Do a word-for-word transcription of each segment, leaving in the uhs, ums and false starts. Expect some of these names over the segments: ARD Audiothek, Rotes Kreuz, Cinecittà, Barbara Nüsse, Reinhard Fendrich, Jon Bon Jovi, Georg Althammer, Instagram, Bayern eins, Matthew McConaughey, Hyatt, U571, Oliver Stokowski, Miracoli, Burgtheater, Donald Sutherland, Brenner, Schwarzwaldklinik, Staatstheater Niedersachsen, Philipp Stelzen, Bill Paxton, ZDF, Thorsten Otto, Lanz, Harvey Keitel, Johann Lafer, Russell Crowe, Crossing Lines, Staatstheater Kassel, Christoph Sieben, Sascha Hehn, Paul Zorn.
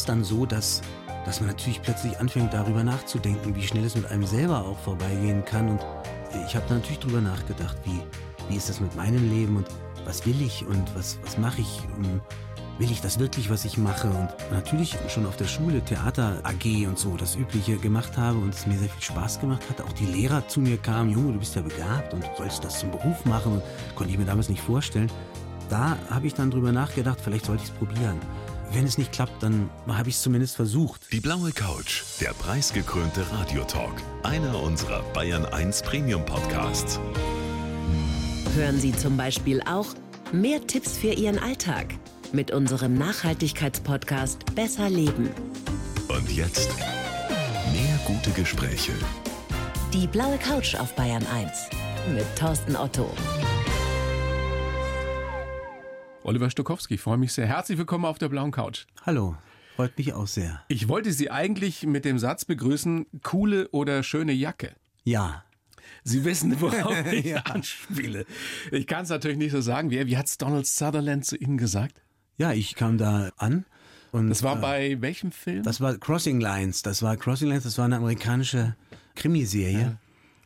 es dann so, dass, dass man natürlich plötzlich anfängt, darüber nachzudenken, wie schnell es mit einem selber auch vorbeigehen kann. Und ich habe natürlich drüber nachgedacht, wie, wie ist das mit meinem Leben und was will ich und was, was mache ich? Und will ich das wirklich, was ich mache? Und natürlich schon auf der Schule Theater A G und so das Übliche gemacht habe und es mir sehr viel Spaß gemacht hat. Auch die Lehrer zu mir kamen, Junge, du bist ja begabt und sollst das zum Beruf machen. Und konnte ich mir damals nicht vorstellen. Da habe ich dann drüber nachgedacht, vielleicht sollte ich es probieren. Wenn es nicht klappt, dann habe ich es zumindest versucht. Die blaue Couch, der preisgekrönte Radiotalk. Einer unserer Bayern eins Premium Podcasts. Hören Sie zum Beispiel auch mehr Tipps für Ihren Alltag mit unserem Nachhaltigkeitspodcast Besser Leben. Und jetzt mehr gute Gespräche. Die blaue Couch auf Bayern eins mit Thorsten Otto. Oliver Stokowski, ich freue mich sehr. Herzlich willkommen auf der blauen Couch. Hallo, freut mich auch sehr. Ich wollte Sie eigentlich mit dem Satz begrüßen, coole oder schöne Jacke. Ja. Sie wissen, worauf ich ja. anspiele. Ich kann es natürlich nicht so sagen. Wie, wie hat es Donald Sutherland zu Ihnen gesagt? Ja, ich kam da an. Und das war äh, bei welchem Film? Das war Crossing Lines. Das war Crossing Lines, das war eine amerikanische Krimiserie. Ja.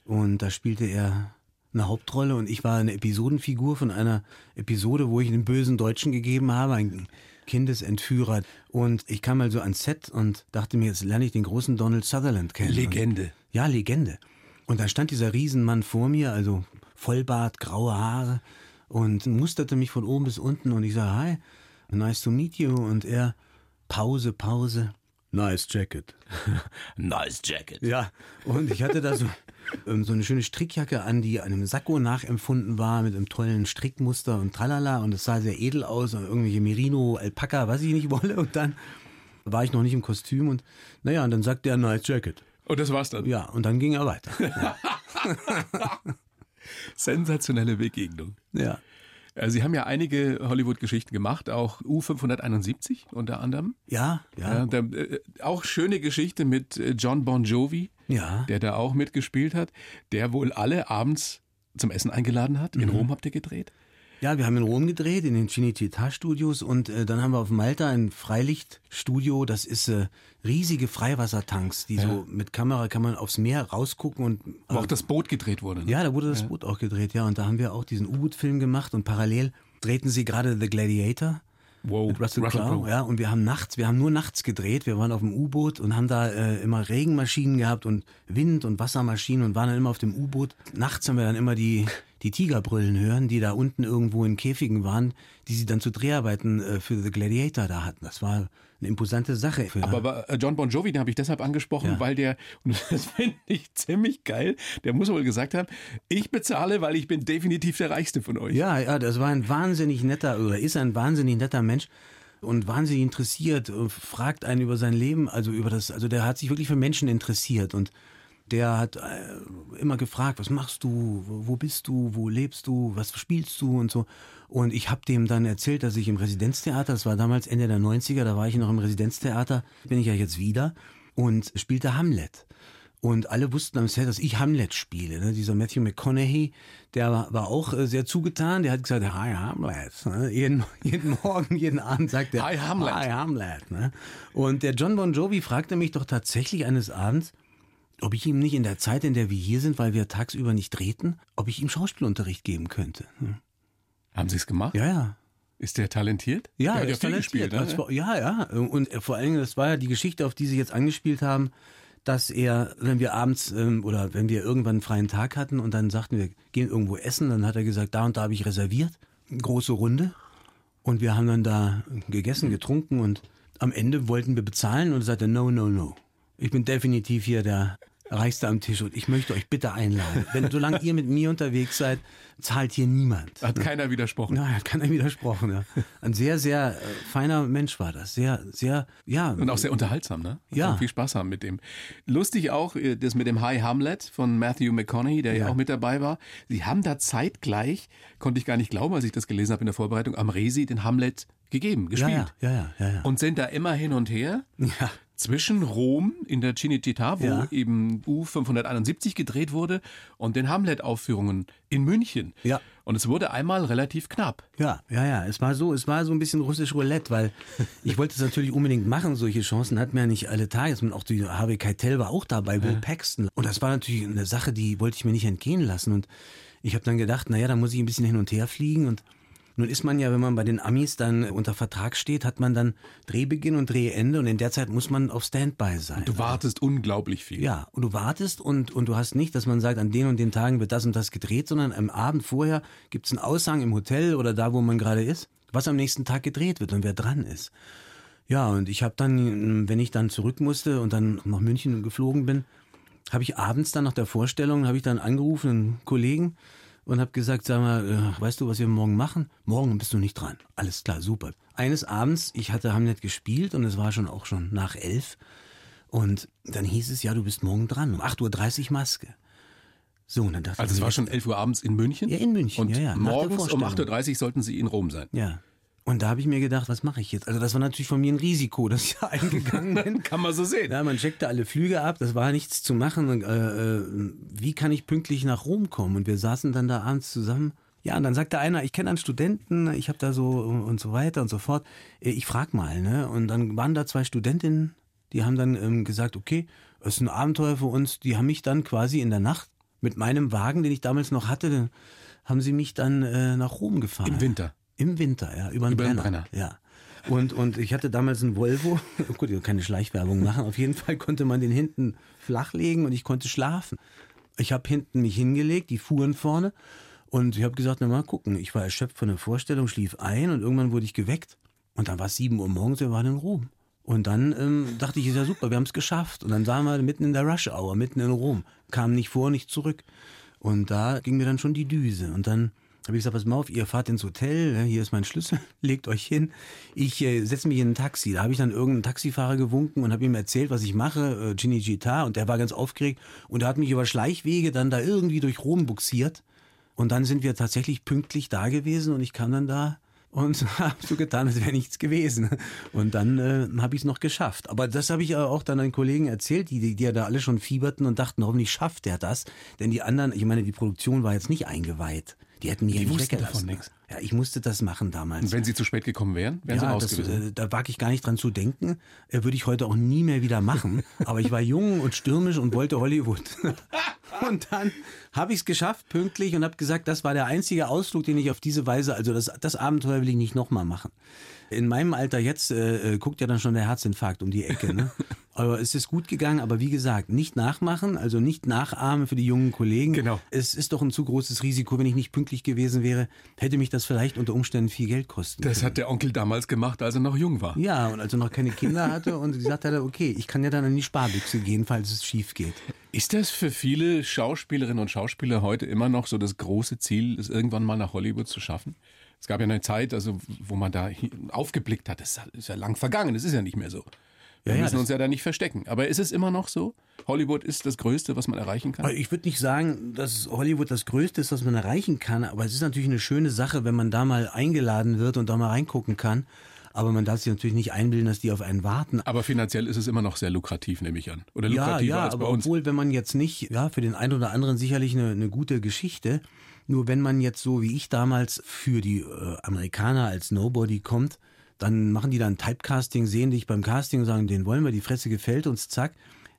Und da spielte er eine Hauptrolle und ich war eine Episodenfigur von einer Episode, wo ich einen bösen Deutschen gegeben habe, einen Kindesentführer. Und ich kam also ans Set und dachte mir, jetzt lerne ich den großen Donald Sutherland kennen. Legende. Und, ja, Legende. Und dann stand dieser Riesenmann vor mir, also Vollbart, graue Haare und musterte mich von oben bis unten und ich sage, hi, nice to meet you. Und er, Pause, Pause. Nice Jacket. Nice Jacket. Ja, und ich hatte da so, ähm, so eine schöne Strickjacke an, die einem Sakko nachempfunden war, mit einem tollen Strickmuster und tralala. Und es sah sehr edel aus, und irgendwelche Merino, Alpaka, was ich nicht wolle. Und dann war ich noch nicht im Kostüm und naja, und dann sagte er Nice Jacket. Und das war's dann? Ja, und dann ging er weiter. Ja. Sensationelle Begegnung. Ja. Sie haben ja einige Hollywood-Geschichten gemacht, auch U fünfhunderteinundsiebzig unter anderem. Ja, ja. Äh, da, äh, auch schöne Geschichte mit äh, Jon Bon Jovi, ja. der da auch mitgespielt hat, der wohl alle abends zum Essen eingeladen hat. In mhm. Rom habt ihr gedreht? Ja, wir haben in Rom gedreht, in den Cinecittà-Studios und äh, dann haben wir auf Malta ein Freilichtstudio, das ist äh, riesige Freiwassertanks, die ja. so mit Kamera kann man aufs Meer rausgucken. Und Wo äh, auch das Boot gedreht wurde. Ne? Ja, da wurde das ja. Boot auch gedreht, ja und da haben wir auch diesen U-Boot-Film gemacht und parallel drehten sie gerade The Gladiator wow. mit Russell, Russell Crowe. Ja, und wir haben nachts, wir haben nur nachts gedreht, wir waren auf dem U-Boot und haben da äh, immer Regenmaschinen gehabt und Wind- und Wassermaschinen und waren dann immer auf dem U-Boot. Nachts haben wir dann immer die... die Tiger brüllen hören, die da unten irgendwo in Käfigen waren, die sie dann zu Dreharbeiten äh, für The Gladiator da hatten. Das war eine imposante Sache. Für aber, aber äh, Jon Bon Jovi, den habe ich deshalb angesprochen, ja. weil der, und das finde ich ziemlich geil, der muss wohl gesagt haben, ich bezahle, weil ich bin definitiv der Reichste von euch. Ja, ja, das war ein wahnsinnig netter, oder ist ein wahnsinnig netter Mensch und wahnsinnig interessiert, fragt einen über sein Leben, also über das, also der hat sich wirklich für Menschen interessiert und der hat immer gefragt, was machst du, wo bist du, wo lebst du, was spielst du und so. Und ich habe dem dann erzählt, dass ich im Residenztheater, das war damals Ende der neunziger, da war ich noch im Residenztheater, bin ich ja jetzt wieder und spielte Hamlet. Und alle wussten am Set, dass ich Hamlet spiele. Ne? Dieser Matthew McConaughey, der war, war auch äh, sehr zugetan. Der hat gesagt, hi Hamlet. Ne? Jeden, jeden Morgen, jeden Abend sagt er, hi Hamlet. Hi Hamlet. Ne? Und der Jon Bon Jovi fragte mich doch tatsächlich eines Abends, ob ich ihm nicht in der Zeit, in der wir hier sind, weil wir tagsüber nicht drehten, ob ich ihm Schauspielunterricht geben könnte. Hm. Haben Sie es gemacht? Ja, ja. Ist der talentiert? Ja, der, der ist talentiert. Gespielt, war, ja, ja. Und vor allen Dingen, das war ja die Geschichte, auf die Sie jetzt angespielt haben, dass er, wenn wir abends oder wenn wir irgendwann einen freien Tag hatten und dann sagten wir, gehen irgendwo essen, dann hat er gesagt, da und da habe ich reserviert, eine große Runde. Und wir haben dann da gegessen, getrunken und am Ende wollten wir bezahlen und er sagte, no, no, no. Ich bin definitiv hier der Reichste am Tisch und ich möchte euch bitte einladen. Wenn, solange ihr mit mir unterwegs seid, zahlt hier niemand. Hat keiner widersprochen. Nein, hat keiner widersprochen, ja. Ein sehr, sehr äh, feiner Mensch war das. Sehr, sehr, ja. Und auch sehr unterhaltsam, ne? Und ja. Viel Spaß haben mit dem. Lustig auch, das mit dem Hi Hamlet von Matthew McConaughey, der ja. ja auch mit dabei war. Sie haben da zeitgleich, konnte ich gar nicht glauben, als ich das gelesen habe in der Vorbereitung, am Resi den Hamlet gegeben, gespielt. Ja, ja, ja, ja, ja. Und sind da immer hin und her. Ja. zwischen Rom in der Cinecittà, wo ja. eben U fünfhunderteinundsiebzig gedreht wurde, und den Hamlet-Aufführungen in München. Ja. Und es wurde einmal relativ knapp. Ja, ja, ja. Es war so, es war so ein bisschen russisch Roulette, weil ich wollte es natürlich unbedingt machen. Solche Chancen hatten wir ja nicht alle Tage. Und auch die Harvey Keitel war auch dabei, Bill ja. Paxton. Und das war natürlich eine Sache, die wollte ich mir nicht entgehen lassen. Und ich habe dann gedacht, naja, da muss ich ein bisschen hin und her fliegen. Und nun ist man ja, wenn man bei den Amis dann unter Vertrag steht, hat man dann Drehbeginn und Drehende, und in der Zeit muss man auf Standby sein. Und du wartest also unglaublich viel. Ja, und du wartest und, und du hast nicht, dass man sagt, an den und den Tagen wird das und das gedreht, sondern am Abend vorher gibt es einen Aushang im Hotel oder da, wo man gerade ist, was am nächsten Tag gedreht wird und wer dran ist. Ja, und ich habe dann, wenn ich dann zurück musste und dann nach München geflogen bin, habe ich abends dann nach der Vorstellung, habe ich dann angerufen, einen Kollegen, und habe gesagt, sag mal, weißt du, was wir morgen machen? Morgen bist du nicht dran. Alles klar, super. Eines Abends, ich hatte Hamlet gespielt und es war schon auch schon nach elf. Und dann hieß es, ja, du bist morgen dran. Um acht Uhr dreißig Maske. So, und dann dachte also ich, es war schon elf Uhr abends in München? Ja, in München. Und ja, ja, morgens um acht Uhr dreißig sollten sie in Rom sein. Ja. Und da habe ich mir gedacht, was mache ich jetzt? Also das war natürlich von mir ein Risiko, dass ich da eingegangen bin. Kann man so sehen. Ja, man checkte alle Flüge ab, das war nichts zu machen. Und, äh, wie kann ich pünktlich nach Rom kommen? Und wir saßen dann da abends zusammen. Ja, und dann sagte einer, ich kenne einen Studenten, ich habe da so und so weiter und so fort. Ich frag mal, ne? Und dann waren da zwei Studentinnen, die haben dann ähm, gesagt, okay, es ist ein Abenteuer für uns. Die haben mich dann quasi in der Nacht mit meinem Wagen, den ich damals noch hatte, haben sie mich dann äh, nach Rom gefahren. Im Winter. Im Winter, ja, über den über Brenner. Brenner. Ja. Und, und ich hatte damals einen Volvo. Gut, ich kann keine Schleichwerbung machen. Auf jeden Fall konnte man den hinten flachlegen und ich konnte schlafen. Ich habe hinten mich hingelegt, die fuhren vorne. Und ich habe gesagt, na mal gucken. Ich war erschöpft von der Vorstellung, schlief ein und irgendwann wurde ich geweckt. Und dann war es sieben Uhr morgens, wir waren in Rom. Und dann ähm, dachte ich, ist ja super, wir haben es geschafft. Und dann waren wir mitten in der Rush Hour, mitten in Rom. Kamen nicht vor, nicht zurück. Und da ging mir dann schon die Düse. Und dann habe ich gesagt, pass mal auf, ihr fahrt ins Hotel, hier ist mein Schlüssel, legt euch hin. Ich äh, setze mich in ein Taxi. Da habe ich dann irgendeinen Taxifahrer gewunken und habe ihm erzählt, was ich mache, äh, Cinecittà, und der war ganz aufgeregt. Und er hat mich über Schleichwege dann da irgendwie durch Rom buxiert. Und dann sind wir tatsächlich pünktlich da gewesen und ich kam dann da und habe so getan, als wäre nichts gewesen. Und dann äh, habe ich es noch geschafft. Aber das habe ich auch dann an Kollegen erzählt, die, die, die ja da alle schon fieberten und dachten, hoffentlich schafft der das. Denn die anderen, ich meine, die Produktion war jetzt nicht eingeweiht. Die hätten mich ja nicht weggelassen. Ja, ich musste das machen damals. Und wenn sie zu spät gekommen wären, wären ja, sie ausgewiesen. Äh, da wage ich gar nicht dran zu denken. Äh, würde ich heute auch nie mehr wieder machen. Aber ich war jung und stürmisch und wollte Hollywood. Und dann habe ich es geschafft, pünktlich, und habe gesagt, das war der einzige Ausflug, den ich auf diese Weise, also das, das Abenteuer will ich nicht nochmal machen. In meinem Alter jetzt äh, guckt ja dann schon der Herzinfarkt um die Ecke, ne? Aber es ist gut gegangen, aber wie gesagt, nicht nachmachen, also nicht nachahmen für die jungen Kollegen. Genau. Es ist doch ein zu großes Risiko, wenn ich nicht pünktlich gewesen wäre, hätte mich das vielleicht unter Umständen viel Geld kosten können. Das hat der Onkel damals gemacht, als er noch jung war. Ja, und als er noch keine Kinder hatte und gesagt hat, okay, ich kann ja dann in die Sparbüchse gehen, falls es schief geht. Ist das für viele Schauspielerinnen und Schauspieler heute immer noch so das große Ziel, es irgendwann mal nach Hollywood zu schaffen? Es gab ja eine Zeit, also wo man da aufgeblickt hat, das ist ja lang vergangen, das ist ja nicht mehr so. Wir ja, ja, müssen uns ja da nicht verstecken. Aber ist es immer noch so? Hollywood ist das Größte, was man erreichen kann? Ich würde nicht sagen, dass Hollywood das Größte ist, was man erreichen kann. Aber es ist natürlich eine schöne Sache, wenn man da mal eingeladen wird und da mal reingucken kann. Aber man darf sich natürlich nicht einbilden, dass die auf einen warten. Aber finanziell ist es immer noch sehr lukrativ, nehme ich an. Oder lukrativer ja, ja, als bei uns. Ja, obwohl, wenn man jetzt nicht, ja, für den einen oder anderen sicherlich eine, eine gute Geschichte. Nur wenn man jetzt so wie ich damals für die äh, Amerikaner als Nobody kommt, dann machen die dann Typecasting, sehen dich beim Casting und sagen, den wollen wir, die Fresse gefällt uns, zack.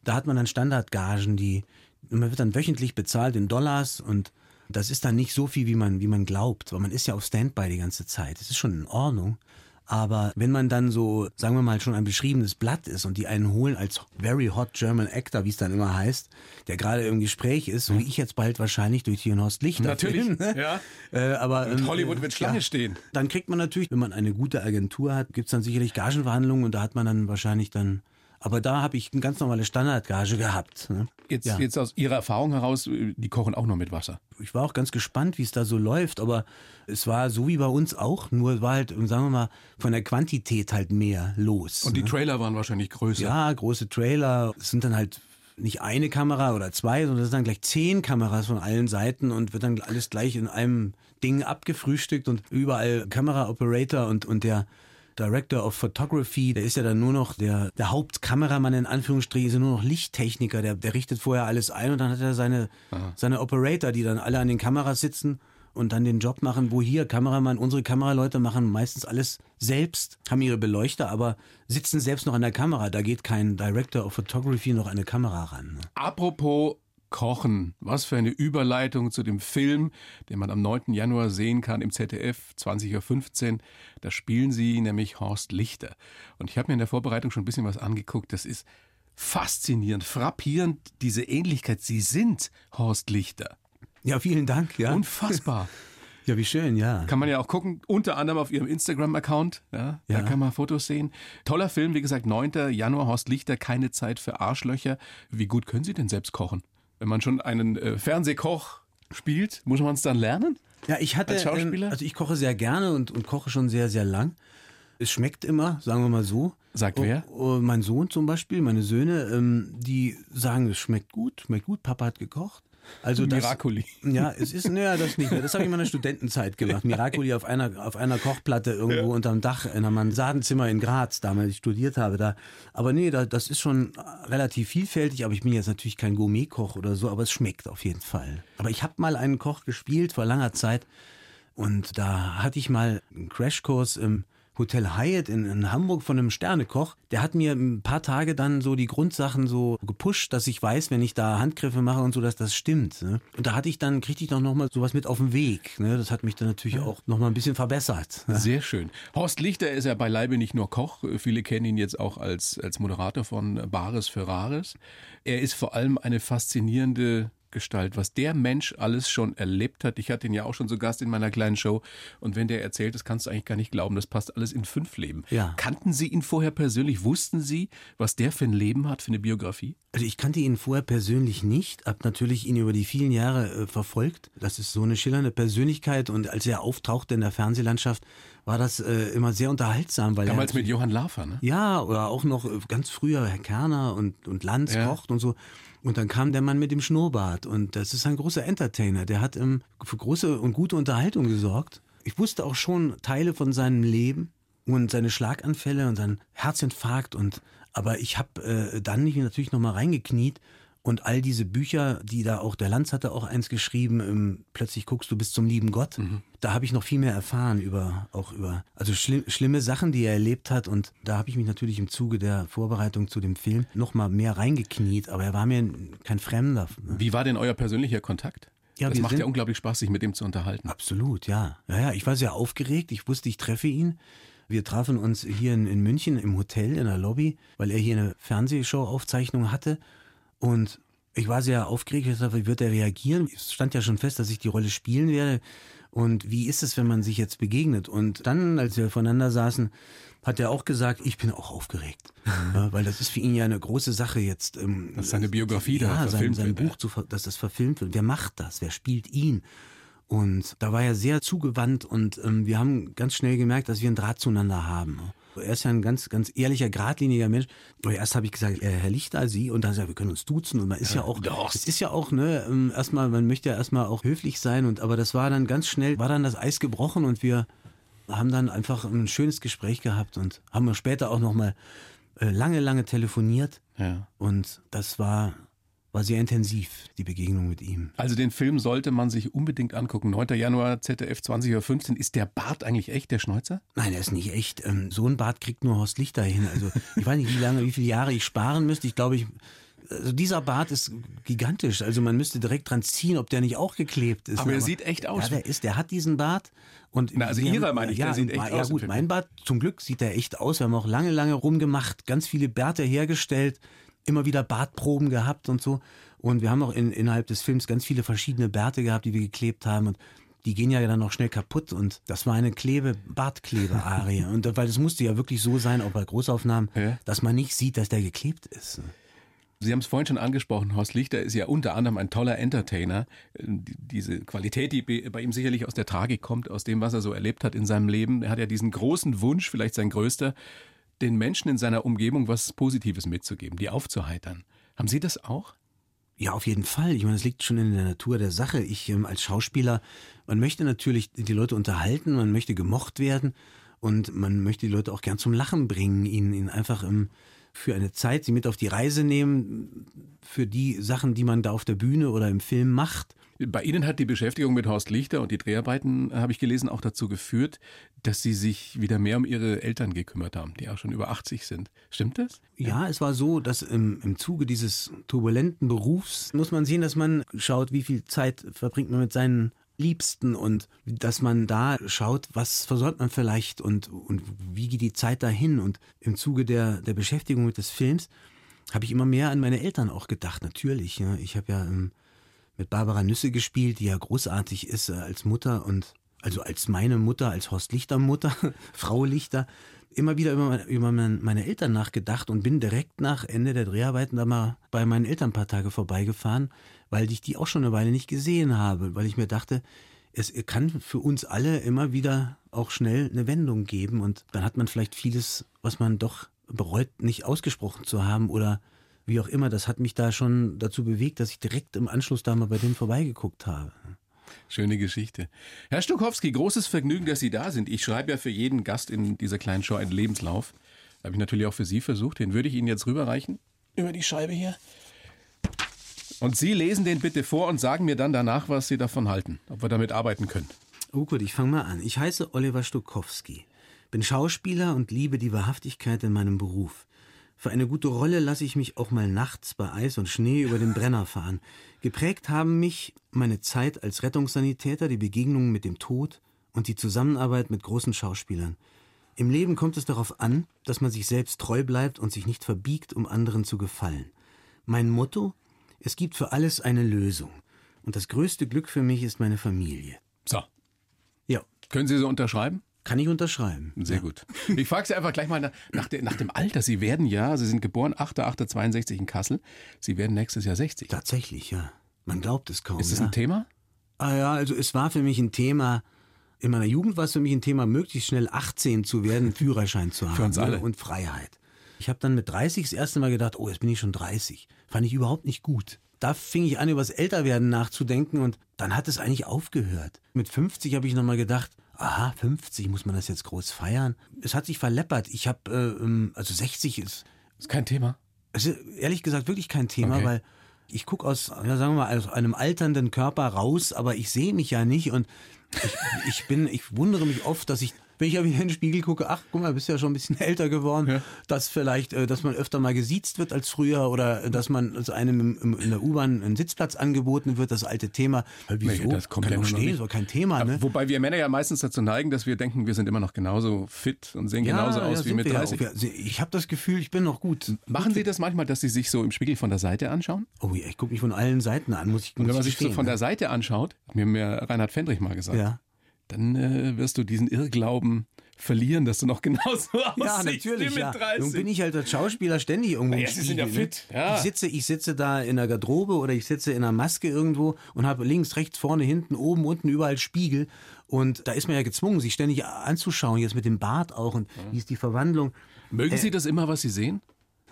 Da hat man dann Standardgagen, die, man wird dann wöchentlich bezahlt in Dollars, und das ist dann nicht so viel, wie man, wie man glaubt, weil man ist ja auf Standby die ganze Zeit. Das ist schon in Ordnung. Aber wenn man dann so, sagen wir mal, schon ein beschriebenes Blatt ist und die einen holen als Very Hot German Actor, wie es dann immer heißt, der gerade im Gespräch ist, so wie ich jetzt bald wahrscheinlich durch den Horst Lichter. Natürlich, bin, ne? Ja. Äh, aber, und Hollywood äh, wird Schlange ja, stehen. Dann kriegt man natürlich, wenn man eine gute Agentur hat, gibt es dann sicherlich Gagenverhandlungen, und da hat man dann wahrscheinlich dann, aber da habe ich eine ganz normale Standardgage gehabt. Ne? Jetzt, ja. jetzt aus Ihrer Erfahrung heraus, die kochen auch noch mit Wasser. Ich war auch ganz gespannt, wie es da so läuft, aber es war so wie bei uns auch, nur war halt, sagen wir mal, von der Quantität halt mehr los. Und ne? Die Trailer waren wahrscheinlich größer. Ja, große Trailer. Es sind dann halt nicht eine Kamera oder zwei, sondern es sind dann gleich zehn Kameras von allen Seiten und wird dann alles gleich in einem Ding abgefrühstückt und überall Kameraoperator und, und der Director of Photography, der ist ja dann nur noch der, der Hauptkameramann in Anführungsstrichen, ist ja nur noch Lichttechniker, der, der richtet vorher alles ein und dann hat er seine, seine Operator, die dann alle an den Kameras sitzen und dann den Job machen, wo hier Kameramann, unsere Kameraleute machen meistens alles selbst, haben ihre Beleuchter, aber sitzen selbst noch an der Kamera. Da geht kein Director of Photography noch an eine Kamera ran. Apropos Kochen, was für eine Überleitung zu dem Film, den man am neunten Januar sehen kann im Z D F, zwanzig Uhr fünfzehn. Da spielen sie nämlich Horst Lichter. Und ich habe mir in der Vorbereitung schon ein bisschen was angeguckt. Das ist faszinierend, frappierend, diese Ähnlichkeit. Sie sind Horst Lichter. Ja, vielen Dank. Ja. Unfassbar. Ja, wie schön, ja. Kann man ja auch gucken, unter anderem auf Ihrem Instagram-Account. Ja, ja. Da kann man Fotos sehen. Toller Film, wie gesagt, neunten Januar, Horst Lichter, keine Zeit für Arschlöcher. Wie gut können Sie denn selbst kochen? Wenn man schon einen äh, Fernsehkoch spielt, muss man es dann lernen? Ja, ich hatte, als Schauspieler? Ähm, also ich koche sehr gerne und, und koche schon sehr, sehr lang. Es schmeckt immer, sagen wir mal so. Sagt wer? Oh, oh, mein Sohn zum Beispiel, meine Söhne, ähm, die sagen, es schmeckt gut, schmeckt gut, Papa hat gekocht. Also Miracoli. Das, ja, es ist, naja, das nicht mehr. Das habe ich in meiner Studentenzeit gemacht. Miracoli auf einer, auf einer Kochplatte irgendwo ja. unterm Dach in einem Mansardenzimmer in Graz, damals ich studiert habe. Da. Aber nee, da, das ist schon relativ vielfältig. Aber ich bin jetzt natürlich kein Gourmet-Koch oder so, aber es schmeckt auf jeden Fall. Aber ich habe mal einen Koch gespielt vor langer Zeit und da hatte ich mal einen Crashkurs im Hotel Hyatt in, in Hamburg von einem Sternekoch, der hat mir ein paar Tage dann so die Grundsachen so gepusht, dass ich weiß, wenn ich da Handgriffe mache und so, dass das stimmt. Ne? Und da hatte ich dann, kriegte ich doch nochmal sowas mit auf den Weg. Ne? Das hat mich dann natürlich auch nochmal ein bisschen verbessert. Ne? Sehr schön. Horst Lichter ist ja beileibe nicht nur Koch. Viele kennen ihn jetzt auch als, als Moderator von Bares für Rares. Er ist vor allem eine faszinierende Gestalt, was der Mensch alles schon erlebt hat. Ich hatte ihn ja auch schon zu Gast in meiner kleinen Show. Und wenn der erzählt, das kannst du eigentlich gar nicht glauben. Das passt alles in fünf Leben. Ja. Kannten Sie ihn vorher persönlich? Wussten Sie, was der für ein Leben hat, für eine Biografie? Also ich kannte ihn vorher persönlich nicht. Hab natürlich ihn über die vielen Jahre äh, verfolgt. Das ist so eine schillernde Persönlichkeit. Und als er auftauchte in der Fernsehlandschaft, war das äh, immer sehr unterhaltsam. Weil damals er, mit Johann Lafer, ne? Ja, oder auch noch ganz früher Herr Kerner und, und Lanz ja. kocht und so. Und dann kam der Mann mit dem Schnurrbart und das ist ein großer Entertainer, der hat ähm, für große und gute Unterhaltung gesorgt. Ich wusste auch schon Teile von seinem Leben und seine Schlaganfälle und seinen Herzinfarkt und aber ich habe äh, dann natürlich nochmal reingekniet und all diese Bücher, die da auch, der Lanz hatte auch eins geschrieben, ähm, plötzlich guckst du bis zum lieben Gott, mhm. da habe ich noch viel mehr erfahren über, auch über, also schli- schlimme Sachen, die er erlebt hat und da habe ich mich natürlich im Zuge der Vorbereitung zu dem Film nochmal mehr reingekniet, aber er war mir kein Fremder. Ne? Wie war denn euer persönlicher Kontakt? Ja, das macht ja unglaublich Spaß, sich mit dem zu unterhalten. Absolut, ja. Ja, ja, ich war sehr aufgeregt, ich wusste, ich treffe ihn. Wir trafen uns hier in, in München im Hotel, in der Lobby, weil er hier eine Fernsehshow-Aufzeichnung hatte. Und ich war sehr aufgeregt, ich dachte, wie wird er reagieren? Es stand ja schon fest, dass ich die Rolle spielen werde. Und wie ist es, wenn man sich jetzt begegnet? Und dann, als wir voneinander saßen, hat er auch gesagt, ich bin auch aufgeregt. Ja, weil das ist für ihn ja eine große Sache jetzt. Ähm, dass seine Biografie ja, da verfilmt sein, sein wird. Buch, zu, dass das verfilmt wird. Wer macht das? Wer spielt ihn? Und da war er sehr zugewandt und ähm, wir haben ganz schnell gemerkt, dass wir einen Draht zueinander haben. Er ist ja ein ganz, ganz ehrlicher, geradliniger Mensch. Aber erst habe ich gesagt, Herr Lichter, Sie, und dann gesagt, wir können uns duzen und man ist ja, ja auch, es ist ja auch, ne, erstmal, man möchte ja erstmal auch höflich sein und, aber das war dann ganz schnell, war dann das Eis gebrochen und wir haben dann einfach ein schönes Gespräch gehabt und haben wir später auch nochmal lange, lange telefoniert ja. und das war, war sehr intensiv, die Begegnung mit ihm. Also den Film sollte man sich unbedingt angucken. neunten Januar, Z D F, zwanzig Uhr fünfzehn. Ist der Bart eigentlich echt, der Schnäuzer? Nein, er ist nicht echt. So ein Bart kriegt nur Horst Lichter hin. Also ich weiß nicht, wie lange, wie viele Jahre ich sparen müsste. Ich glaube, ich, also dieser Bart ist gigantisch. Also man müsste direkt dran ziehen, ob der nicht auch geklebt ist. Aber er Aber, sieht echt aus. Ja, der ist, der hat diesen Bart. Und na, also ihrer meine ich, ja, der sieht echt ja, aus. Ja gut, mein Bart, zum Glück sieht er echt aus. Wir haben auch lange, lange rumgemacht, ganz viele Bärte hergestellt. Immer wieder Bartproben gehabt und so. Und wir haben auch in, innerhalb des Films ganz viele verschiedene Bärte gehabt, die wir geklebt haben. Und die gehen ja dann auch schnell kaputt. Und das war eine Klebe, Bartklebe-Arie. Und weil es musste ja wirklich so sein, auch bei Großaufnahmen, ja. dass man nicht sieht, dass der geklebt ist. Sie haben es vorhin schon angesprochen, Horst Lichter ist ja unter anderem ein toller Entertainer. Diese Qualität, die bei ihm sicherlich aus der Tragik kommt, aus dem, was er so erlebt hat in seinem Leben. Er hat ja diesen großen Wunsch, vielleicht sein größter, den Menschen in seiner Umgebung was Positives mitzugeben, die aufzuheitern. Haben Sie das auch? Ja, auf jeden Fall. Ich meine, das liegt schon in der Natur der Sache. Ich ähm, als Schauspieler, man möchte natürlich die Leute unterhalten, man möchte gemocht werden. Und man möchte die Leute auch gern zum Lachen bringen, ihnen, ihnen einfach im, für eine Zeit sie mit auf die Reise nehmen, für die Sachen, die man da auf der Bühne oder im Film macht. Bei Ihnen hat die Beschäftigung mit Horst Lichter und die Dreharbeiten, habe ich gelesen, auch dazu geführt, dass Sie sich wieder mehr um Ihre Eltern gekümmert haben, die auch schon über achtzig sind. Stimmt das? Ja, es war so, dass im, im Zuge dieses turbulenten Berufs muss man sehen, dass man schaut, wie viel Zeit verbringt man mit seinen Liebsten und dass man da schaut, was versäumt man vielleicht und, und wie geht die Zeit dahin. Und im Zuge der, der Beschäftigung mit des Films habe ich immer mehr an meine Eltern auch gedacht, natürlich. Ja. Ich habe ja ähm, mit Barbara Nüsse gespielt, die ja großartig ist äh, als Mutter und also als meine Mutter, als Horst Lichter Mutter, Frau Lichter, immer wieder über, über meine Eltern nachgedacht und bin direkt nach Ende der Dreharbeiten da mal bei meinen Eltern ein paar Tage vorbeigefahren, weil ich die auch schon eine Weile nicht gesehen habe, weil ich mir dachte, es kann für uns alle immer wieder auch schnell eine Wendung geben und dann hat man vielleicht vieles, was man doch bereut, nicht ausgesprochen zu haben oder wie auch immer. Das hat mich da schon dazu bewegt, dass ich direkt im Anschluss da mal bei denen vorbeigeguckt habe. Schöne Geschichte. Herr Stokowski, großes Vergnügen, dass Sie da sind. Ich schreibe ja für jeden Gast in dieser kleinen Show einen Lebenslauf. Da habe ich natürlich auch für Sie versucht. Den würde ich Ihnen jetzt rüberreichen. Über die Scheibe hier. Und Sie lesen den bitte vor und sagen mir dann danach, was Sie davon halten. Ob wir damit arbeiten können. Oh gut, ich fange mal an. Ich heiße Oliver Stokowski, bin Schauspieler und liebe die Wahrhaftigkeit in meinem Beruf. Für eine gute Rolle lasse ich mich auch mal nachts bei Eis und Schnee über den Brenner fahren. Geprägt haben mich meine Zeit als Rettungssanitäter, die Begegnungen mit dem Tod und die Zusammenarbeit mit großen Schauspielern. Im Leben kommt es darauf an, dass man sich selbst treu bleibt und sich nicht verbiegt, um anderen zu gefallen. Mein Motto: Es gibt für alles eine Lösung. Und das größte Glück für mich ist meine Familie. So. Ja. Können Sie so unterschreiben? Kann ich unterschreiben. Sehr ja. gut. Ich frage Sie einfach gleich mal nach, nach, de, nach dem Alter. Sie werden ja, Sie sind geboren achter achter zweiundsechzig in Kassel. Sie werden nächstes Jahr sechzig. Tatsächlich, ja. Man glaubt es kaum. Ist das ja. ein Thema? Ah ja, also es war für mich ein Thema, in meiner Jugend war es für mich ein Thema, möglichst schnell achtzehn zu werden, einen Führerschein zu haben. Für uns alle. Und Freiheit. Ich habe dann mit dreißig das erste Mal gedacht, oh, jetzt bin ich schon dreißig. Fand ich überhaupt nicht gut. Da fing ich an, über das Älterwerden nachzudenken und dann hat es eigentlich aufgehört. Mit fünfzig habe ich nochmal gedacht, aha, fünfzig, muss man das jetzt groß feiern? Es hat sich verleppert. Ich habe, äh, also sechzig ist... Ist kein Thema? Ist ehrlich gesagt wirklich kein Thema, okay. Weil ich gucke aus, ja, sagen wir mal, aus einem alternden Körper raus, aber ich sehe mich ja nicht und ich, ich bin, ich wundere mich oft, dass ich, wenn ich ja wieder in den Spiegel gucke, ach, guck mal, bist ja schon ein bisschen älter geworden, ja. dass vielleicht, dass man öfter mal gesiezt wird als früher oder dass man also einem im, in der U-Bahn einen Sitzplatz angeboten wird, das alte Thema. Wieso? Nee, das kommt ja noch stehen, so kein Thema. Ne? Wobei wir Männer ja meistens dazu neigen, dass wir denken, wir sind immer noch genauso fit und sehen ja, genauso ja, aus wie mit dreißig. Ja ich habe das Gefühl, ich bin noch gut. Machen gut. Sie das manchmal, dass Sie sich so im Spiegel von der Seite anschauen? Oh ja, ich gucke mich von allen Seiten an. Muss ich, muss und wenn man sich so von ne? der Seite anschaut, hat mir mehr Reinhard Fendrich mal gesagt, ja. dann äh, wirst du diesen Irrglauben verlieren, dass du noch genauso ja, aussiehst wie mit ja. dreißig. Nun bin ich halt als Schauspieler ständig irgendwo im Spiegel. Sie sind ja fit. Ja. Ich, sitze, ich sitze da in der Garderobe oder ich sitze in einer Maske irgendwo und habe links, rechts, vorne, hinten, oben, unten überall Spiegel. Und da ist man ja gezwungen, sich ständig anzuschauen, jetzt mit dem Bart auch und ja. wie ist die Verwandlung. Mögen äh, Sie das immer, was Sie sehen?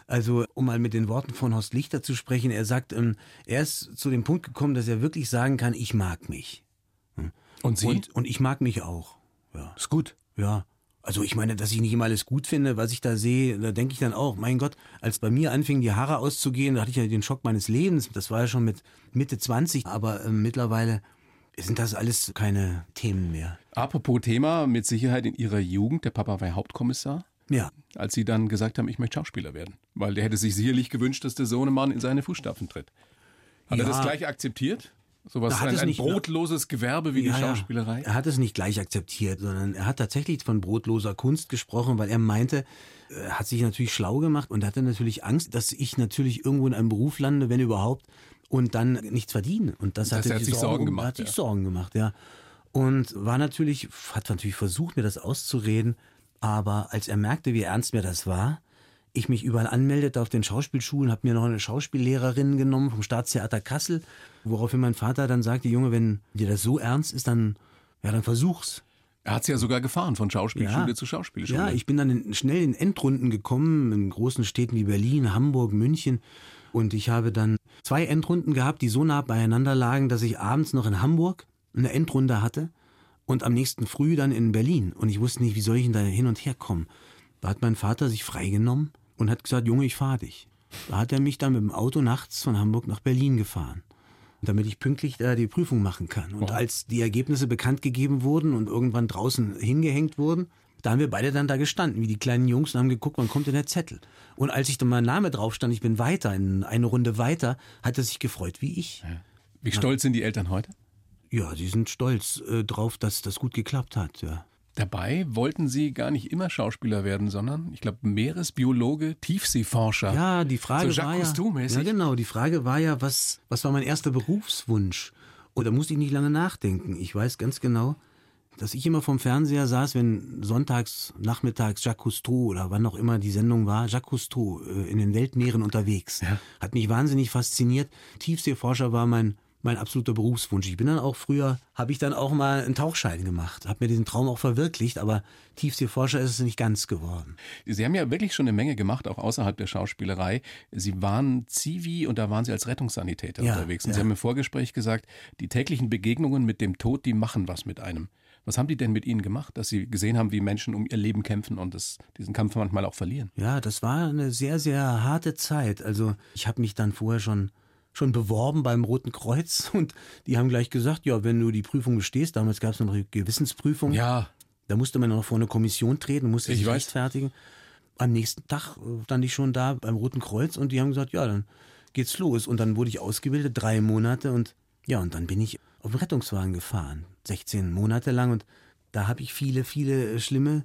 Also, um mal mit den Worten von Horst Lichter zu sprechen, er sagt, ähm, er ist zu dem Punkt gekommen, dass er wirklich sagen kann, ich mag mich. Hm. Und Sie? Und, und ich mag mich auch. Ja. Ist gut. Ja. Also ich meine, dass ich nicht immer alles gut finde, was ich da sehe, da denke ich dann auch, mein Gott, als bei mir anfingen die Haare auszugehen, da hatte ich ja den Schock meines Lebens. Das war ja schon mit Mitte zwanzig, aber äh, mittlerweile sind das alles keine Themen mehr. Apropos Thema, mit Sicherheit in Ihrer Jugend, der Papa war ja Hauptkommissar. Ja. Als Sie dann gesagt haben, ich möchte Schauspieler werden. Weil der hätte sich sicherlich gewünscht, dass der Sohnemann in seine Fußstapfen tritt. Hat ja. er das gleich akzeptiert? Sowas ein, ein brotloses Gewerbe wie ja, die Schauspielerei? Er hat es nicht gleich akzeptiert, sondern er hat tatsächlich von brotloser Kunst gesprochen, weil er meinte, er hat sich natürlich schlau gemacht und hatte natürlich Angst, dass ich natürlich irgendwo in einem Beruf lande, wenn überhaupt, und dann nichts verdiene. Und das, das hatte er hat sich Sorgen, Sorgen gemacht. Hat sich ja. Sorgen gemacht, ja. Und war natürlich, hat natürlich versucht, mir das auszureden, aber als er merkte, wie ernst mir das war, ich mich überall anmeldete auf den Schauspielschulen, habe mir noch eine Schauspiellehrerin genommen vom Staatstheater Kassel, woraufhin mein Vater dann sagte, Junge, wenn dir das so ernst ist, dann, ja, dann versuch's. Er hat's ja sogar gefahren, von Schauspielschule ja. zu Schauspielschule. Ja, ich bin dann in, schnell in Endrunden gekommen, in großen Städten wie Berlin, Hamburg, München. Und ich habe dann zwei Endrunden gehabt, die so nah beieinander lagen, dass ich abends noch in Hamburg eine Endrunde hatte. und am nächsten Früh dann in Berlin. Und ich wusste nicht, wie soll ich denn da hin und her kommen? Da hat mein Vater sich freigenommen und hat gesagt, Junge, ich fahre dich. Da hat er mich dann mit dem Auto nachts von Hamburg nach Berlin gefahren, damit ich pünktlich da die Prüfung machen kann. Und wow. Als die Ergebnisse bekannt gegeben wurden und irgendwann draußen hingehängt wurden, da haben wir beide dann da gestanden, wie die kleinen Jungs, und haben geguckt, wann kommt denn der Zettel. Und als ich dann mein Name drauf stand, ich bin weiter, in eine Runde weiter, hat er sich gefreut wie ich. Ja. Wie stolz sind die Eltern heute? Ja, die sind stolz äh, drauf, dass das gut geklappt hat, ja. Dabei wollten Sie gar nicht immer Schauspieler werden, sondern, ich glaube, Meeresbiologe, Tiefseeforscher. Ja, die Frage so war ja, ja, genau, die Frage war ja, was, was war mein erster Berufswunsch? Und da musste ich nicht lange nachdenken. Ich weiß ganz genau, dass ich immer vorm Fernseher saß, wenn sonntags, nachmittags Jacques Cousteau oder wann auch immer die Sendung war, Jacques Cousteau äh, in den Weltmeeren unterwegs. Ja. Hat mich wahnsinnig fasziniert. Tiefseeforscher war mein... Mein absoluter Berufswunsch. Ich bin dann auch früher, habe ich dann auch mal einen Tauchschein gemacht, habe mir diesen Traum auch verwirklicht, aber Tiefseeforscher ist es nicht ganz geworden. Sie haben ja wirklich schon eine Menge gemacht, auch außerhalb der Schauspielerei. Sie waren Zivi und da waren Sie als Rettungssanitäter ja, unterwegs. Und ja. Sie haben im Vorgespräch gesagt, die täglichen Begegnungen mit dem Tod, die machen was mit einem. Was haben die denn mit Ihnen gemacht, dass Sie gesehen haben, wie Menschen um ihr Leben kämpfen und das, diesen Kampf manchmal auch verlieren? Ja, das war eine sehr, sehr harte Zeit. Also ich habe mich dann vorher schon... schon beworben beim Roten Kreuz und die haben gleich gesagt, ja, wenn du die Prüfung bestehst, damals gab es noch eine Gewissensprüfung, ja. Da musste man noch vor eine Kommission treten, musste ich sich weiß. rechtfertigen. Am nächsten Tag stand ich schon da beim Roten Kreuz und die haben gesagt, ja, dann geht's los. Und dann wurde ich ausgebildet, drei Monate und ja, und dann bin ich auf den Rettungswagen gefahren, sechzehn Monate lang und da habe ich viele, viele schlimme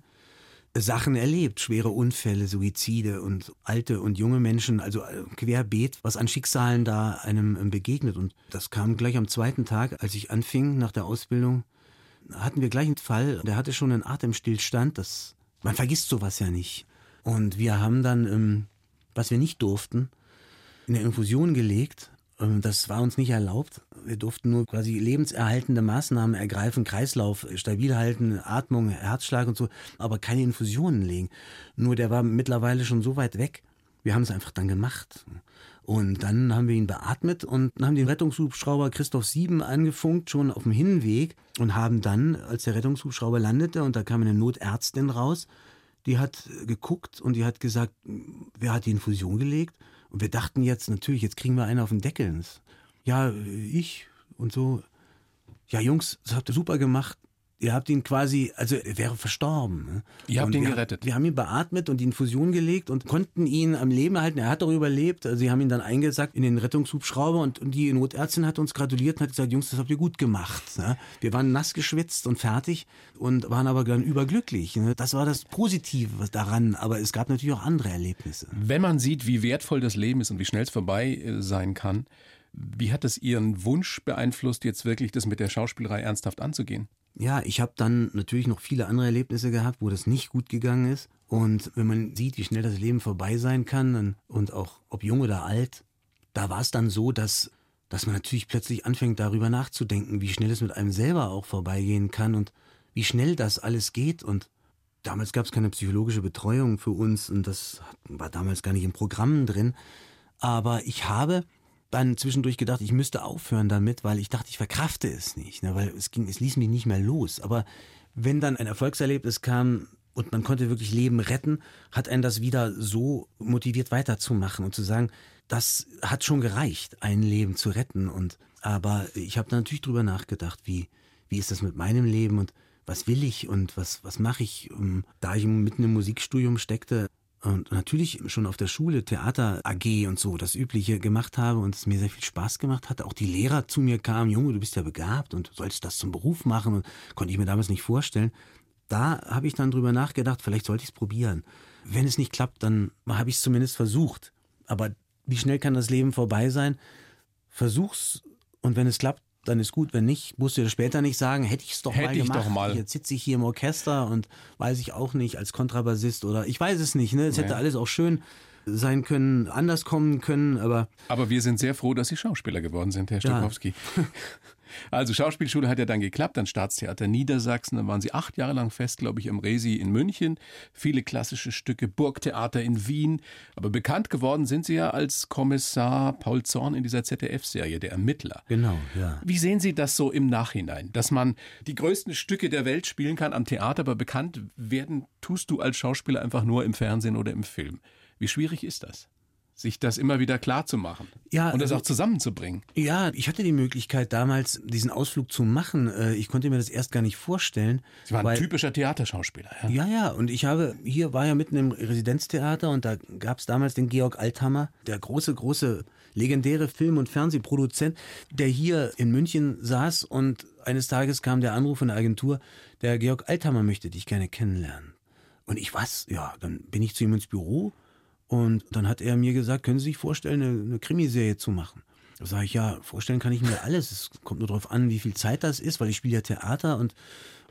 Sachen erlebt, schwere Unfälle, Suizide und alte und junge Menschen, also querbeet, was an Schicksalen da einem begegnet. Und das kam gleich am zweiten Tag, als ich anfing nach der Ausbildung, hatten wir gleich einen Fall, der hatte schon einen Atemstillstand, das, man vergisst sowas ja nicht. Und wir haben dann, was wir nicht durften, in der Infusion gelegt. Das war uns nicht erlaubt. Wir durften nur quasi lebenserhaltende Maßnahmen ergreifen, Kreislauf stabil halten, Atmung, Herzschlag und so, aber keine Infusionen legen. Nur der war mittlerweile schon so weit weg. Wir haben es einfach dann gemacht. Und dann haben wir ihn beatmet und haben den Rettungshubschrauber Christoph Sieben angefunkt, schon auf dem Hinweg, und haben dann, als der Rettungshubschrauber landete und da kam eine Notärztin raus, die hat geguckt und die hat gesagt, wer hat die Infusion gelegt? Und wir dachten jetzt natürlich, jetzt kriegen wir einen auf den Deckel. Ja, ich und so. Ja, Jungs, das habt ihr super gemacht. Ihr habt ihn quasi, also er wäre verstorben. Ne? Ihr habt und ihn wir, gerettet. Wir haben ihn beatmet und die Infusion gelegt und konnten ihn am Leben halten. Er hat auch überlebt. Also sie haben ihn dann eingesackt in den Rettungshubschrauber und, und die Notärztin hat uns gratuliert und hat gesagt, Jungs, das habt ihr gut gemacht. Ne? Wir waren nass geschwitzt und fertig und waren aber dann überglücklich. Ne? Das war das Positive daran, aber es gab natürlich auch andere Erlebnisse. Wenn man sieht, wie wertvoll das Leben ist und wie schnell es vorbei sein kann, wie hat es Ihren Wunsch beeinflusst, jetzt wirklich das mit der Schauspielerei ernsthaft anzugehen? Ja, ich habe dann natürlich noch viele andere Erlebnisse gehabt, wo das nicht gut gegangen ist. Und wenn man sieht, wie schnell das Leben vorbei sein kann und auch ob jung oder alt, da war es dann so, dass, dass man natürlich plötzlich anfängt, darüber nachzudenken, wie schnell es mit einem selber auch vorbeigehen kann und wie schnell das alles geht. Und damals gab es keine psychologische Betreuung für uns und das war damals gar nicht im Programm drin. Aber ich habe... dann zwischendurch gedacht, ich müsste aufhören damit, weil ich dachte, ich verkrafte es nicht, ne? Weil es ging, es ließ mich nicht mehr los. Aber wenn dann ein Erfolgserlebnis kam und man konnte wirklich Leben retten, hat einen das wieder so motiviert weiterzumachen und zu sagen, das hat schon gereicht, ein Leben zu retten. Und aber ich habe da natürlich drüber nachgedacht, wie wie ist das mit meinem Leben und was will ich und was was mache ich, da ich mitten im Musikstudium steckte. Und natürlich schon auf der Schule, Theater A G und so, das Übliche gemacht habe und es mir sehr viel Spaß gemacht hat. Auch die Lehrer zu mir kamen, Junge, du bist ja begabt und sollst das zum Beruf machen. Und konnte ich mir damals nicht vorstellen. Da habe ich dann drüber nachgedacht, vielleicht sollte ich es probieren. Wenn es nicht klappt, dann habe ich es zumindest versucht. Aber wie schnell kann das Leben vorbei sein? Versuch's und wenn es klappt, dann ist gut, wenn nicht, musst du dir später nicht sagen, hätte ich es doch mal gemacht. Jetzt sitze ich hier im Orchester und weiß ich auch nicht, als Kontrabassist oder ich weiß es nicht, ne? Es hätte alles auch schön sein können, anders kommen können. Aber, aber wir sind sehr froh, dass Sie Schauspieler geworden sind, Herr Stokowski. Ja. Also Schauspielschule hat ja dann geklappt, dann Staatstheater Niedersachsen, dann waren Sie acht Jahre lang fest, glaube ich, im Resi in München, viele klassische Stücke, Burgtheater in Wien, aber bekannt geworden sind Sie ja als Kommissar Paul Zorn in dieser Z D F-Serie, der Ermittler. Genau, ja. Wie sehen Sie das so im Nachhinein, dass man die größten Stücke der Welt spielen kann am Theater, aber bekannt werden tust du als Schauspieler einfach nur im Fernsehen oder im Film? Wie schwierig ist das? Sich das immer wieder klar zu machen, ja, und das auch zusammenzubringen. Ja, ich hatte die Möglichkeit damals, diesen Ausflug zu machen. Ich konnte mir das erst gar nicht vorstellen. Sie waren ein typischer Theaterschauspieler. Ja, ja, ja. Und ich habe, hier war ja mitten im Residenztheater und da gab es damals den Georg Althammer, der große, große, legendäre Film- und Fernsehproduzent, der hier in München saß und eines Tages kam der Anruf von der Agentur, der Georg Althammer möchte dich gerne kennenlernen. Und ich, was? Ja, dann bin ich zu ihm ins Büro. Und dann hat er mir gesagt, können Sie sich vorstellen, eine, eine Krimiserie zu machen? Da sage ich, ja, vorstellen kann ich mir alles. Es kommt nur darauf an, wie viel Zeit das ist, weil ich spiele ja Theater und,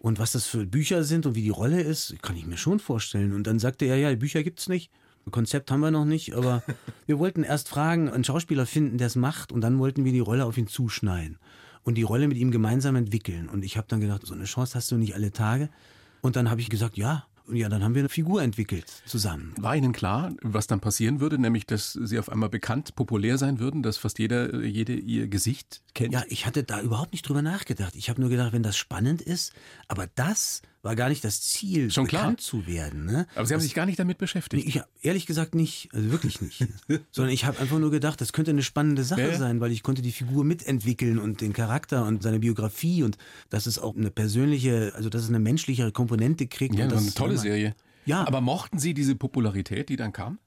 und was das für Bücher sind und wie die Rolle ist, kann ich mir schon vorstellen. Und dann sagte er, ja, Bücher gibt's nicht, Konzept haben wir noch nicht, aber wir wollten erst fragen, einen Schauspieler finden, der es macht, und dann wollten wir die Rolle auf ihn zuschneiden und die Rolle mit ihm gemeinsam entwickeln. Und ich habe dann gedacht, so eine Chance hast du nicht alle Tage. Und dann habe ich gesagt, ja. Und ja, dann haben wir eine Figur entwickelt zusammen. War Ihnen klar, was dann passieren würde? Nämlich, dass Sie auf einmal bekannt, populär sein würden, dass fast jeder, jede Ihr Gesicht kennt? Ja, ich hatte da überhaupt nicht drüber nachgedacht. Ich habe nur gedacht, wenn das spannend ist, aber das war gar nicht das Ziel, schon bekannt klar zu werden. Ne? Aber Sie haben das, sich gar nicht damit beschäftigt? Ich, ehrlich gesagt nicht, also wirklich nicht. Sondern ich habe einfach nur gedacht, das könnte eine spannende Sache Bäh? sein, weil ich konnte die Figur mitentwickeln und den Charakter und seine Biografie und dass es auch eine persönliche, also dass es eine menschlichere Komponente kriegt. Ja, und das, eine tolle Serie. Ja. Aber mochten Sie diese Popularität, die dann kam?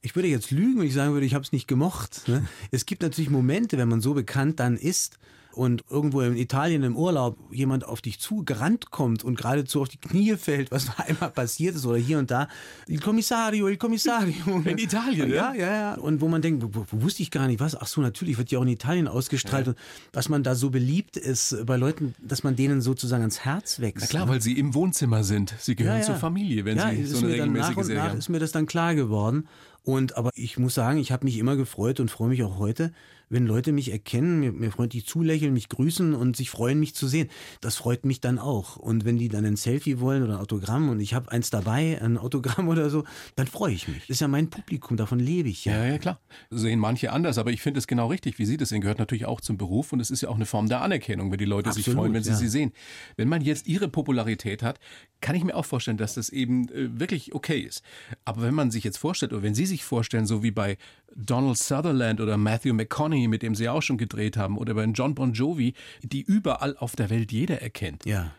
Ich würde jetzt lügen, wenn ich sagen würde, ich habe es nicht gemocht. Ne? Es gibt natürlich Momente, wenn man so bekannt dann ist und irgendwo in Italien im Urlaub jemand auf dich zugerannt kommt und geradezu auf die Knie fällt, was einmal passiert ist oder hier und da. Il Commissario, il Commissario. In Italien, ne? Ja, ja, ja. Und wo man denkt, wo, wo wusste ich gar nicht was? Ach so, natürlich wird ja auch in Italien ausgestrahlt. Ja. Und dass man da so beliebt ist bei Leuten, dass man denen sozusagen ans Herz wächst. Na klar, ne? Weil sie im Wohnzimmer sind. Sie gehören ja, ja. zur Familie, wenn ja, sie so eine regelmäßige Serie haben. Ja, ist mir das dann klar geworden. Und aber ich muss sagen, ich habe mich immer gefreut und freue mich auch heute, wenn Leute mich erkennen, mir, mir freundlich zulächeln, mich grüßen und sich freuen, mich zu sehen. Das freut mich dann auch. Und wenn die dann ein Selfie wollen oder ein Autogramm und ich habe eins dabei, ein Autogramm oder so, dann freue ich mich. Das ist ja mein Publikum, davon lebe ich. Ja, ja, ja, klar. Sehen manche anders, aber ich finde es genau richtig, wie Sie das sehen. Gehört natürlich auch zum Beruf und es ist ja auch eine Form der Anerkennung, wenn die Leute Absolut, sich freuen, wenn sie ja. sie sehen. Wenn man jetzt Ihre Popularität hat, kann ich mir auch vorstellen, dass das eben äh, wirklich okay ist. Aber wenn man sich jetzt vorstellt oder wenn Sie sich vorstellen, so wie bei Donald Sutherland oder Matthew McConaughey, mit dem Sie auch schon gedreht haben, oder bei Jon Bon Jovi, die überall auf der Welt jeder erkennt. Ja.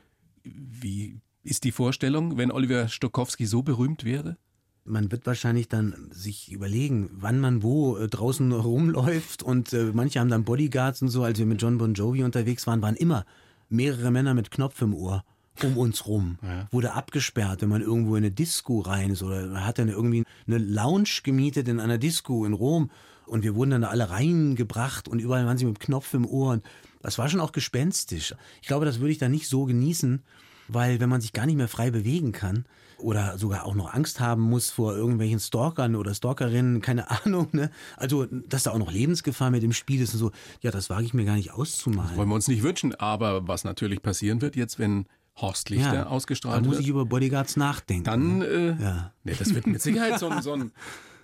Wie ist die Vorstellung, wenn Oliver Stokowski so berühmt wäre? Man wird wahrscheinlich dann sich überlegen, wann man wo äh, draußen rumläuft und äh, manche haben dann Bodyguards und so. Als wir mit Jon Bon Jovi unterwegs waren, waren immer mehrere Männer mit Knopf im Ohr um uns rum, ja. Wurde abgesperrt, wenn man irgendwo in eine Disco rein ist oder hat dann irgendwie eine Lounge gemietet in einer Disco in Rom und wir wurden dann alle reingebracht und überall waren sie mit dem Knopf im Ohr und das war schon auch gespenstisch. Ich glaube, das würde ich dann nicht so genießen, weil wenn man sich gar nicht mehr frei bewegen kann oder sogar auch noch Angst haben muss vor irgendwelchen Stalkern oder Stalkerinnen, keine Ahnung, ne? Also, dass da auch noch Lebensgefahr mit im Spiel ist und so, ja, das wage ich mir gar nicht auszumalen. Das wollen wir uns nicht wünschen, aber was natürlich passieren wird jetzt, wenn Horst Lichter ja, ausgestrahlt wird. Da muss ich über Bodyguards nachdenken. Dann, äh, ja. nee, das wird mit Sicherheit so ein, so ein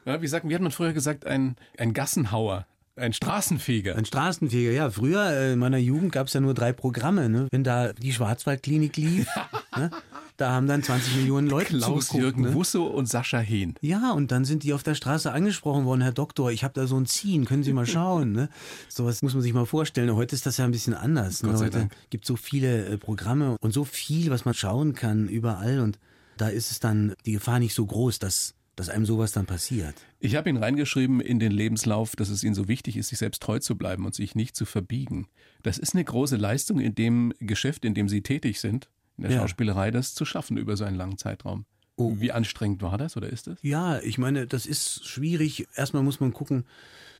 ja, wie, sagt, wie hat man früher gesagt, ein, ein Gassenhauer, ein Straßenfeger. Ein Straßenfeger, ja. Früher in meiner Jugend gab es ja nur drei Programme. Ne? Wenn da die Schwarzwaldklinik lief, ne? Da haben dann zwanzig Millionen Leute zugeguckt. Klaus-Jürgen ne? Wusso und Sascha Hehn. Ja, und dann sind die auf der Straße angesprochen worden. Herr Doktor, ich habe da so ein Ziehen, können Sie mal schauen. Ne? Sowas muss man sich mal vorstellen. Heute ist das ja ein bisschen anders. Ne? Heute gibt es so viele äh, Programme und so viel, was man schauen kann überall. Und da ist es dann die Gefahr nicht so groß, dass, dass einem sowas dann passiert. Ich habe Ihnen reingeschrieben in den Lebenslauf, dass es Ihnen so wichtig ist, sich selbst treu zu bleiben und sich nicht zu verbiegen. Das ist eine große Leistung in dem Geschäft, in dem Sie tätig sind. In der ja. Schauspielerei das zu schaffen über so einen langen Zeitraum. Oh. Wie anstrengend war das oder ist das? Ja, ich meine, das ist schwierig. Erstmal muss man gucken,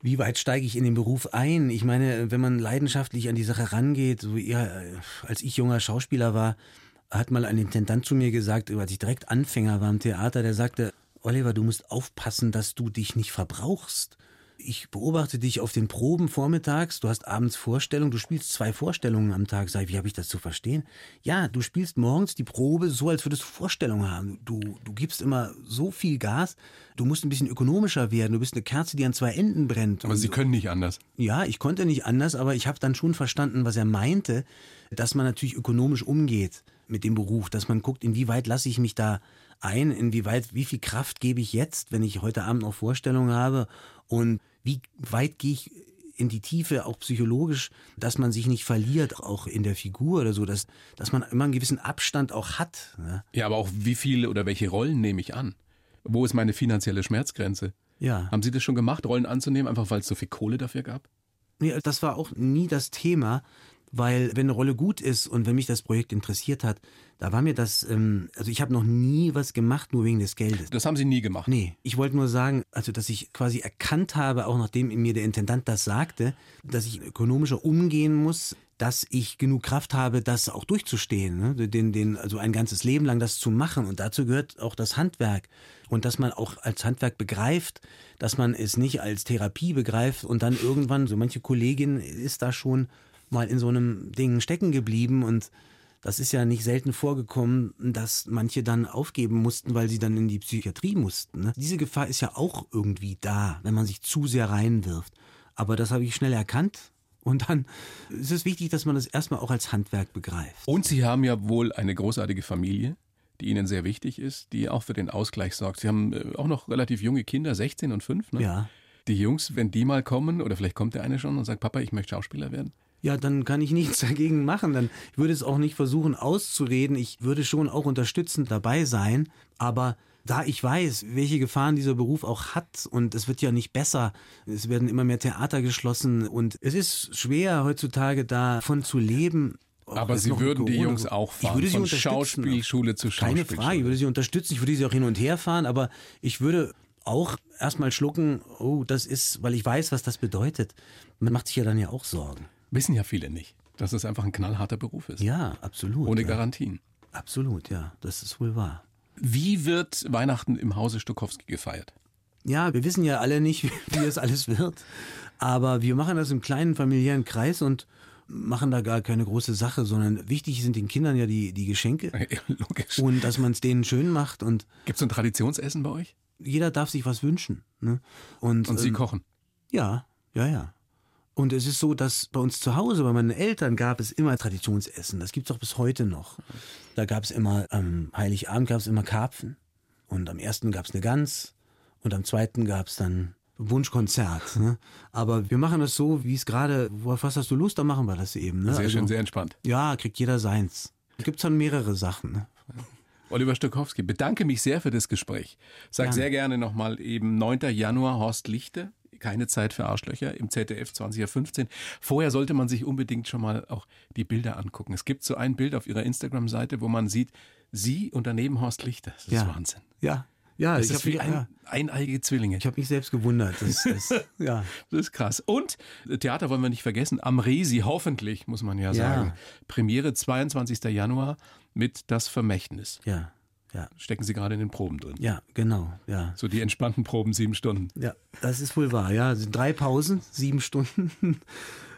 wie weit steige ich in den Beruf ein. Ich meine, wenn man leidenschaftlich an die Sache rangeht, so eher, als ich junger Schauspieler war, hat mal ein Intendant zu mir gesagt, als ich direkt Anfänger war im Theater, der sagte, Oliver, du musst aufpassen, dass du dich nicht verbrauchst. Ich beobachte dich auf den Proben vormittags, du hast abends Vorstellungen, du spielst zwei Vorstellungen am Tag. Sag ich, wie habe ich das zu verstehen? Ja, du spielst morgens die Probe so, als würdest du Vorstellungen haben. Du, du gibst immer so viel Gas, du musst ein bisschen ökonomischer werden, du bist eine Kerze, die an zwei Enden brennt. Aber und, sie können nicht anders. Ja, ich konnte nicht anders, aber ich habe dann schon verstanden, was er meinte, dass man natürlich ökonomisch umgeht mit dem Beruf, dass man guckt, inwieweit lasse ich mich da ein, inwieweit, wie viel Kraft gebe ich jetzt, wenn ich heute Abend noch Vorstellungen habe und wie weit gehe ich in die Tiefe, auch psychologisch, dass man sich nicht verliert, auch in der Figur oder so, dass, dass man immer einen gewissen Abstand auch hat. Ne? Ja, aber auch wie viele oder welche Rollen nehme ich an? Wo ist meine finanzielle Schmerzgrenze? Ja. Haben Sie das schon gemacht, Rollen anzunehmen, einfach weil es so viel Kohle dafür gab? Nee, das war auch nie das Thema, weil wenn eine Rolle gut ist und wenn mich das Projekt interessiert hat, da war mir das, ähm, also ich habe noch nie was gemacht, nur wegen des Geldes. Das haben Sie nie gemacht? Nee, ich wollte nur sagen, also dass ich quasi erkannt habe, auch nachdem mir der Intendant das sagte, dass ich ökonomischer umgehen muss, dass ich genug Kraft habe, das auch durchzustehen, ne? den, den, also ein ganzes Leben lang das zu machen. Und dazu gehört auch das Handwerk. Und dass man auch als Handwerk begreift, dass man es nicht als Therapie begreift und dann irgendwann, so manche Kollegin ist da schon mal in so einem Ding stecken geblieben und das ist ja nicht selten vorgekommen, dass manche dann aufgeben mussten, weil sie dann in die Psychiatrie mussten. Ne? Diese Gefahr ist ja auch irgendwie da, wenn man sich zu sehr reinwirft. Aber das habe ich schnell erkannt und dann ist es wichtig, dass man das erstmal auch als Handwerk begreift. Und Sie haben ja wohl eine großartige Familie, die Ihnen sehr wichtig ist, die auch für den Ausgleich sorgt. Sie haben auch noch relativ junge Kinder, sechzehn und fünf, ne? Ja. Die Jungs, wenn die mal kommen, oder vielleicht kommt der eine schon und sagt, Papa, ich möchte Schauspieler werden. Ja, dann kann ich nichts dagegen machen. Dann würde es auch nicht versuchen auszureden. Ich würde schon auch unterstützend dabei sein. Aber da ich weiß, welche Gefahren dieser Beruf auch hat und es wird ja nicht besser, es werden immer mehr Theater geschlossen und es ist schwer heutzutage davon zu leben. Auch aber Sie würden die Jungs auch fahren, ich würde sie von Schauspielschule zu Schauspielschule? Keine Frage, ich würde sie unterstützen. Ich würde sie auch hin und her fahren, aber ich würde auch erstmal schlucken, oh, das ist, weil ich weiß, was das bedeutet. Man macht sich ja dann ja auch Sorgen. Wissen ja viele nicht, dass es einfach ein knallharter Beruf ist. Ja, absolut. Ohne ja. Garantien. Absolut, ja, das ist wohl wahr. Wie wird Weihnachten im Hause Stokowski gefeiert? Ja, wir wissen ja alle nicht, wie das alles wird. Aber wir machen das im kleinen familiären Kreis und machen da gar keine große Sache, sondern wichtig sind den Kindern ja die, die Geschenke. Ja, logisch. Und dass man es denen schön macht. Und gibt es so ein Traditionsessen bei euch? Jeder darf sich was wünschen. Ne? Und, und Sie ähm, kochen? Ja, ja, ja. Und es ist so, dass bei uns zu Hause, bei meinen Eltern, gab es immer Traditionsessen. Das gibt es auch bis heute noch. Da gab es immer, am Heiligabend gab es immer Karpfen. Und am ersten gab es eine Gans. Und am zweiten gab es dann Wunschkonzert. Ne? Aber wir machen das so, wie es gerade, was hast du Lust, dann machen wir das eben. Ne? Sehr also, schön, sehr entspannt. Ja, kriegt jeder seins. Es gibt dann mehrere Sachen. Ne? Oliver Stokowski, bedanke mich sehr für das Gespräch. Sag gerne. Sehr gerne nochmal eben neunten Januar Horst Lichter. Keine Zeit für Arschlöcher im Z D F zwanzig Uhr fünfzehn. Vorher sollte man sich unbedingt schon mal auch die Bilder angucken. Es gibt so ein Bild auf Ihrer Instagram-Seite, wo man sieht, Sie und daneben Horst Lichter. Das ist ja Wahnsinn. Ja, ja. Das ich ist wie mich, ein, ja. eineige Zwillinge. Ich habe mich selbst gewundert. Das, das, ja. Das ist krass. Und Theater wollen wir nicht vergessen. Am Resi, hoffentlich, muss man ja, ja sagen. Premiere zweiundzwanzigsten Januar mit Das Vermächtnis. Ja. Ja. Stecken Sie gerade in den Proben drin. Ja, genau. Ja. So die entspannten Proben, sieben Stunden. Ja, das ist wohl wahr. Ja, also drei Pausen, sieben Stunden.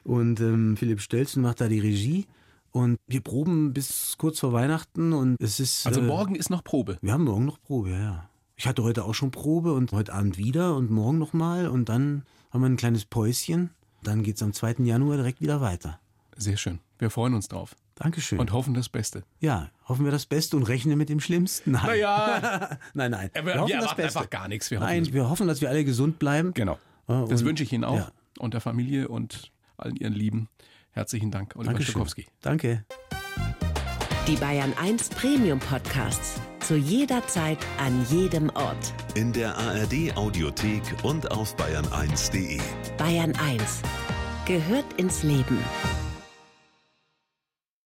Und ähm, Philipp Stelzen macht da die Regie. Und wir proben bis kurz vor Weihnachten. Und es ist also äh, morgen ist noch Probe? Wir haben morgen noch Probe, ja, ja. Ich hatte heute auch schon Probe und heute Abend wieder und morgen nochmal. Und dann haben wir ein kleines Päuschen. Dann geht es am zweiten Januar direkt wieder weiter. Sehr schön. Wir freuen uns drauf. Dankeschön. Und hoffen das Beste. Ja, hoffen wir das Beste und rechnen mit dem Schlimmsten. Nein. Naja. nein, nein. Wir, wir hoffen das Beste. Einfach gar nichts. Wir nein, hoffen wir hoffen, dass wir alle gesund bleiben. Genau. Und das wünsche ich Ihnen auch. Ja. Und der Familie und allen Ihren Lieben. Herzlichen Dank, Oliver Dankeschön. Stokowski. Danke. Die Bayern eins Premium Podcasts. Zu jeder Zeit, an jedem Ort. In der A R D Audiothek und auf bayern eins punkt de. Bayern eins. Gehört ins Leben.